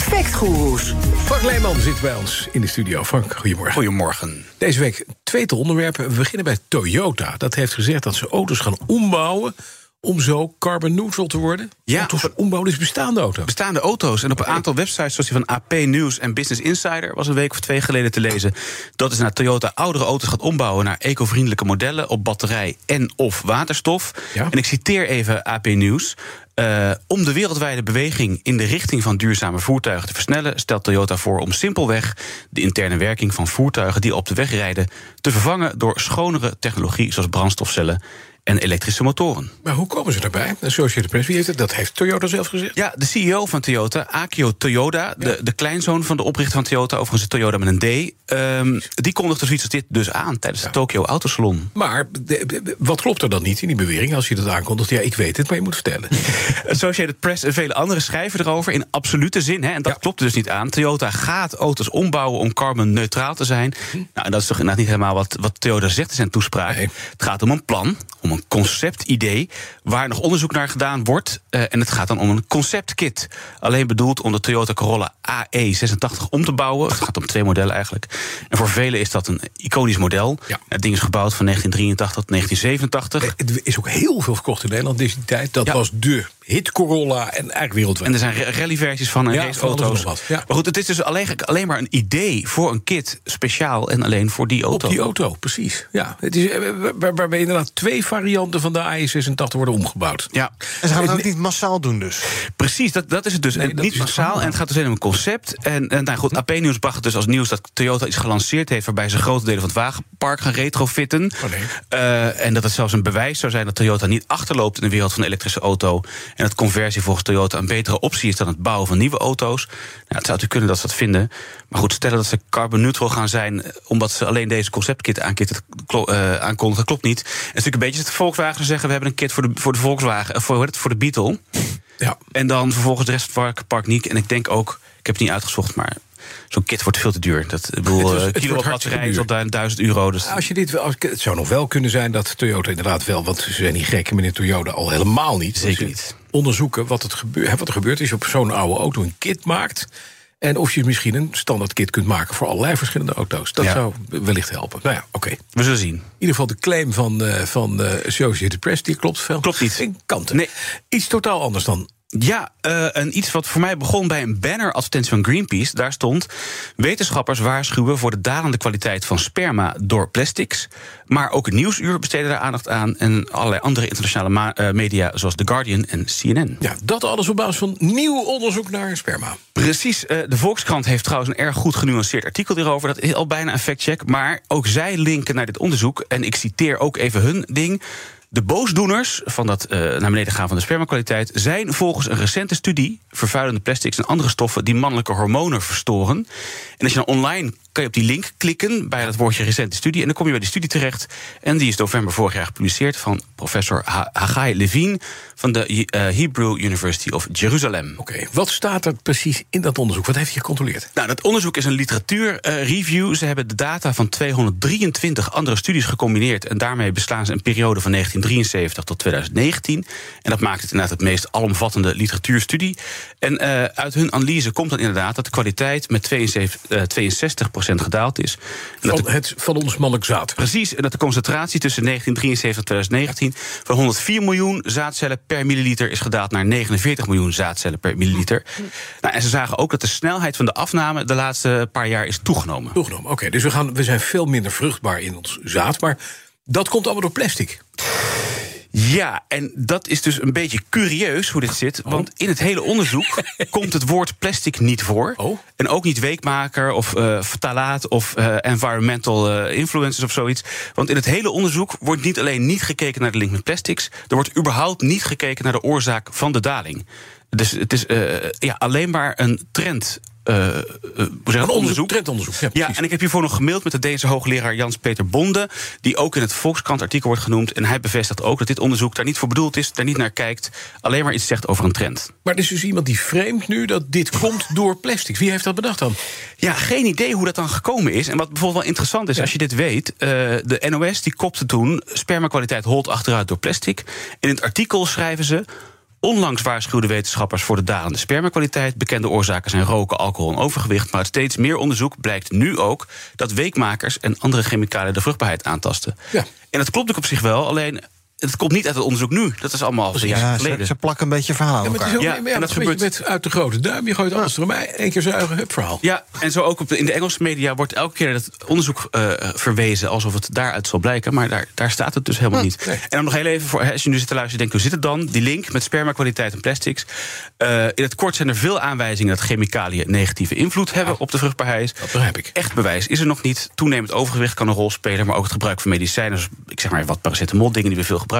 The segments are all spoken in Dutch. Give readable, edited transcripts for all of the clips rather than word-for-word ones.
Factgoeroes. Frank Leeman zit bij ons in de studio. Frank, goedemorgen. Goedemorgen. Deze week 2 onderwerpen. We beginnen bij Toyota. Dat heeft gezegd dat ze auto's gaan ombouwen om zo carbon neutral te worden. Ja, auto's gaan ombouwen, dus bestaande auto's. Bestaande auto's. En op een aantal websites, zoals die van AP News en Business Insider, was een week of 2 geleden te lezen dat is naar Toyota oudere auto's gaat ombouwen naar eco-vriendelijke modellen op batterij en of waterstof. Ja. En ik citeer even AP News. Om de wereldwijde beweging in de richting van duurzame voertuigen te versnellen, stelt Toyota voor om simpelweg de interne werking van voertuigen die op de weg rijden te vervangen door schonere technologie zoals brandstofcellen en elektrische motoren. Maar hoe komen ze daarbij? Associated Press, wie heeft het? Dat heeft Toyota zelf gezegd. Ja, de CEO van Toyota, Akio Toyoda, de kleinzoon van de oprichter van Toyota, overigens een Toyota met een D, die kondigde zoiets als dit dus aan tijdens de Tokyo Autosalon. Maar wat klopt er dan niet in die bewering als je dat aankondigt? Ja, ik weet het, maar je moet vertellen. Associated Press en vele anderen schrijven erover in absolute zin. Hè, en dat klopt dus niet aan. Toyota gaat auto's ombouwen om carbon neutraal te zijn. Nou, en dat is toch inderdaad niet helemaal wat Toyota zegt in zijn toespraak. Nee. Het gaat om een plan, om een conceptidee waar nog onderzoek naar gedaan wordt. En het gaat dan om een conceptkit. Alleen bedoeld om de Toyota Corolla AE86 om te bouwen. Het gaat om 2 modellen eigenlijk. En voor velen is dat een iconisch model. Ja. Het ding is gebouwd van 1983 tot 1987. Het is ook heel veel verkocht in Nederland deze tijd. Dat was de hit Corolla en eigenlijk wereldwijd. En er zijn rallyversies van en raceauto's. Maar goed, het is dus alleen maar een idee voor een kit speciaal en alleen voor die auto. Op die auto, precies. Ja, het is waarbij inderdaad 2 varianten van de AE86 worden omgebouwd. Ja. En ze gaan het ook niet massaal doen dus. Precies, dat is het dus. Nee, en niet massaal. En het gaat dus in een concept. En nou goed, AP News bracht het dus als nieuws dat Toyota iets gelanceerd heeft waarbij ze grote delen van het wagenpark gaan retrofitten. Oh nee. En dat het zelfs een bewijs zou zijn dat Toyota niet achterloopt in de wereld van de elektrische auto. En dat conversie volgens Toyota een betere optie is dan het bouwen van nieuwe auto's. Nou, het zou natuurlijk kunnen dat ze dat vinden. Maar goed, stellen dat ze carbon neutral gaan zijn omdat ze alleen deze conceptkit aankondigen, dat klopt niet. En het is natuurlijk een beetje dat de Volkswagen zeggen: we hebben een kit voor de Volkswagen, voor de Beetle. Ja. En dan vervolgens de rest van het park niet. En ik denk ook, ik heb het niet uitgezocht, maar zo'n kit wordt veel te duur. Dat kilowatt batterij is al €1000. Dus als je het zou nog wel kunnen zijn dat Toyota inderdaad wel, want ze zijn niet gek, meneer Toyota al helemaal niet. Zeker niet. Onderzoeken wat er gebeurt is op zo'n oude auto een kit maakt. En of je misschien een standaard kit kunt maken voor allerlei verschillende auto's. Dat zou wellicht helpen. Nou ja, oké. We zullen zien. In ieder geval de claim van Associated Press, die klopt veel. Klopt niet. Geen kanten. Nee. Iets totaal anders dan. Ja, en iets wat voor mij begon bij een banneradvertentie van Greenpeace. Daar stond: wetenschappers waarschuwen voor de dalende kwaliteit van sperma door plastics. Maar ook het Nieuwsuur besteedde daar aandacht aan. En allerlei andere internationale media, zoals The Guardian en CNN. Ja, dat alles op basis van nieuw onderzoek naar sperma. Precies, de Volkskrant heeft trouwens een erg goed genuanceerd artikel hierover. Dat is al bijna een factcheck. Maar ook zij linken naar dit onderzoek. En ik citeer ook even hun ding. De boosdoeners van dat naar beneden gaan van de spermakwaliteit zijn volgens een recente studie vervuilende plastics en andere stoffen die mannelijke hormonen verstoren. En als je dan online kan je op die link klikken bij dat woordje recente studie en dan kom je bij die studie terecht. En die is november vorig jaar gepubliceerd van professor Hagai Levine van de Hebrew University of Jerusalem. Oké, wat staat er precies in dat onderzoek? Wat heeft hij gecontroleerd? Nou, dat onderzoek is een literatuurreview. Ze hebben de data van 223 andere studies gecombineerd en daarmee beslaan ze een periode van 1973 tot 2019. En dat maakt het inderdaad het meest alomvattende literatuurstudie. En uit hun analyse komt dan inderdaad dat de kwaliteit met 62% gedaald is. En dat van ons mannelijk zaad. Precies, en dat de concentratie tussen 1973 en 2019... van 104 miljoen zaadcellen per milliliter is gedaald naar 49 miljoen zaadcellen per milliliter. Nou, en ze zagen ook dat de snelheid van de afname de laatste paar jaar is toegenomen. Oké, dus we zijn veel minder vruchtbaar in ons zaad, maar dat komt allemaal door plastic. Ja, en dat is dus een beetje curieus hoe dit zit. Want in het hele onderzoek komt het woord plastic niet voor. Oh. En ook niet weekmaker of ftalaat of environmental influencers of zoiets. Want in het hele onderzoek wordt niet alleen niet gekeken naar de link met plastics. Er wordt überhaupt niet gekeken naar de oorzaak van de daling. Dus het is alleen maar een trend Trendsonderzoek. Ja, en ik heb hiervoor nog gemaild met de Deense hoogleraar Jans-Peter Bonde, die ook in het Volkskrant artikel wordt genoemd. En hij bevestigt ook dat dit onderzoek daar niet voor bedoeld is, daar niet naar kijkt, alleen maar iets zegt over een trend. Maar er is dus iemand die framet nu dat dit komt door plastics. Wie heeft dat bedacht dan? Ja, geen idee hoe dat dan gekomen is. En wat bijvoorbeeld wel interessant is, als je dit weet, de NOS die kopte toen spermakwaliteit holt achteruit door plastic. En in het artikel schrijven ze: onlangs waarschuwden wetenschappers voor de dalende spermakwaliteit. Bekende oorzaken zijn roken, alcohol en overgewicht. Maar uit steeds meer onderzoek blijkt nu ook dat weekmakers en andere chemicaliën de vruchtbaarheid aantasten. Ja. En dat klopt ook op zich wel, alleen het komt niet uit het onderzoek nu. Dat is allemaal al jaren geleden. Ze plakken een beetje verhaal elkaar. Ja, en dat gebeurt met uit de grote duim. Je gooit alles eromheen, één keer zuigen, hup, verhaal. Ja, en zo ook in de Engelse media wordt elke keer dat onderzoek verwezen, alsof het daaruit zal blijken, maar daar staat het dus helemaal niet. Nee. En dan nog heel even, als je nu zit te luisteren, denk hoe zit het dan? Die link met spermakwaliteit en plastics. In het kort zijn er veel aanwijzingen dat chemicaliën negatieve invloed hebben op de vruchtbaarheid. Dat begrijp ik. Echt bewijs is er nog niet. Toenemend overgewicht kan een rol spelen, maar ook het gebruik van medicijnen, dus ik zeg maar wat paracetamol, dingen die we veel gebruiken.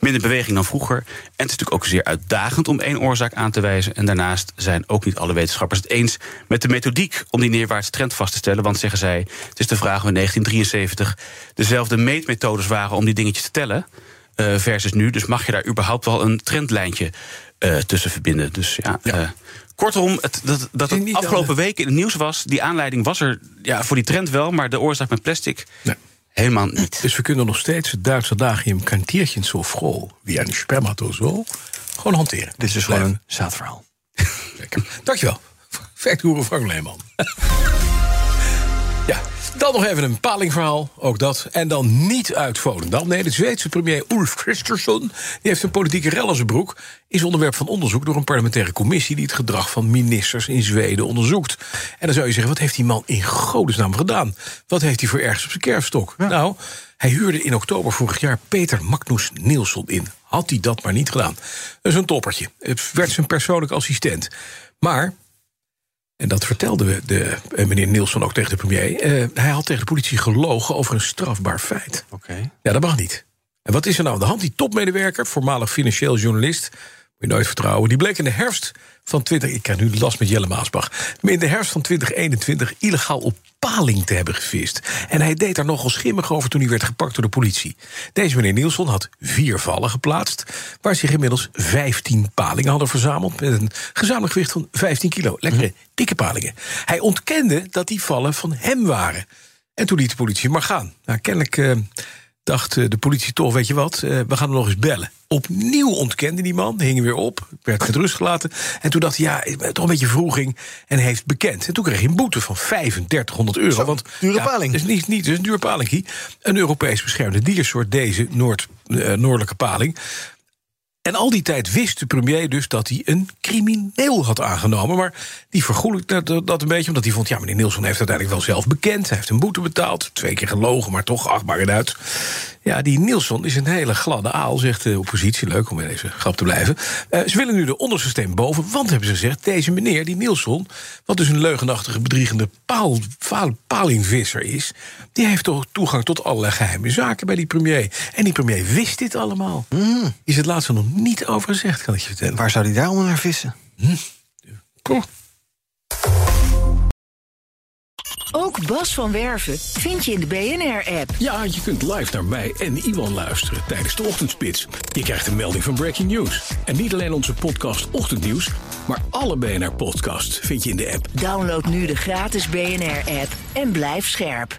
Minder beweging dan vroeger. En het is natuurlijk ook zeer uitdagend om één oorzaak aan te wijzen. En daarnaast zijn ook niet alle wetenschappers het eens met de methodiek om die neerwaartse trend vast te stellen. Want, zeggen zij, het is de vraag of in 1973 dezelfde meetmethodes waren om die dingetjes te tellen versus nu. Dus mag je daar überhaupt wel een trendlijntje tussen verbinden. Dus ja. Kortom, dat het de afgelopen weken in het nieuws was, die aanleiding was er voor die trend wel, maar de oorzaak met plastic helemaal niet. Dus we kunnen nog steeds het Duitse dagium kantiertje zo vrool wie een spermatozool gewoon hanteren. Dit is dus gewoon een zaadverhaal. Lekker. Dankjewel. Facthoeren Frank Leeman. Dan nog even een palingverhaal, ook dat. En dan niet uit Volendam. Nee, de Zweedse premier Ulf Kristersson, die heeft een politieke rel aan zijn broek, is onderwerp van onderzoek door een parlementaire commissie die het gedrag van ministers in Zweden onderzoekt. En dan zou je zeggen, wat heeft die man in godesnaam gedaan? Wat heeft hij voor ergens op zijn kerfstok? Ja. Nou, hij huurde in oktober vorig jaar Peter Magnus Nilsson in. Had hij dat maar niet gedaan. Dat is een toppertje. Het werd zijn persoonlijke assistent. Maar, en dat vertelde meneer Nilsson ook tegen de premier, hij had tegen de politie gelogen over een strafbaar feit. Okay. Ja, dat mag niet. En wat is er nou aan de hand? Die topmedewerker, voormalig financieel journalist, moet je nooit vertrouwen, die bleek in de herfst van 20... Ik krijg nu de last met Jelle Maasbach. Maar in de herfst van 2021 illegaal op paling te hebben gevist. En hij deed daar nogal schimmig over toen hij werd gepakt door de politie. Deze meneer Nilsson had 4 vallen geplaatst, waar zich inmiddels 15 palingen hadden verzameld met een gezamenlijk gewicht van 15 kilo. Lekkere, dikke palingen. Hij ontkende dat die vallen van hem waren. En toen liet de politie maar gaan. Nou, kennelijk dacht de politie toch, weet je wat, we gaan hem nog eens bellen. Opnieuw ontkende die man, hing weer op, werd met rust gelaten. En toen dacht hij, toch een beetje vroeging, en heeft bekend. En toen kreeg hij een boete van €3500. Zo, want dure paling. Dus niet dus een duur palingkie. Een Europees beschermde diersoort, deze noordelijke paling. En al die tijd wist de premier dus dat hij een crimineel had aangenomen. Maar die vergoelijkte dat een beetje, omdat hij vond, meneer Nilsson heeft uiteindelijk wel zelf bekend. Hij heeft een boete betaald, 2 keer gelogen, maar toch, ach, maakt het uit. Ja, die Nilsson is een hele gladde aal, zegt de oppositie. Leuk om bij deze grap te blijven. Ze willen nu de onderste steen boven, want, hebben ze gezegd, deze meneer, die Nilsson, wat dus een leugenachtige, bedriegende palingvisser is, die heeft toch toegang tot allerlei geheime zaken bij die premier. En die premier wist dit allemaal. Is het laatste nog niet over gezegd, kan ik je vertellen. Waar zou hij daarom naar vissen? Kom. Ook Bas van Werven vind je in de BNR-app. Ja, je kunt live naar mij en Iwan luisteren tijdens de ochtendspits. Je krijgt een melding van Breaking News. En niet alleen onze podcast Ochtendnieuws, maar alle BNR-podcasts vind je in de app. Download nu de gratis BNR-app en blijf scherp.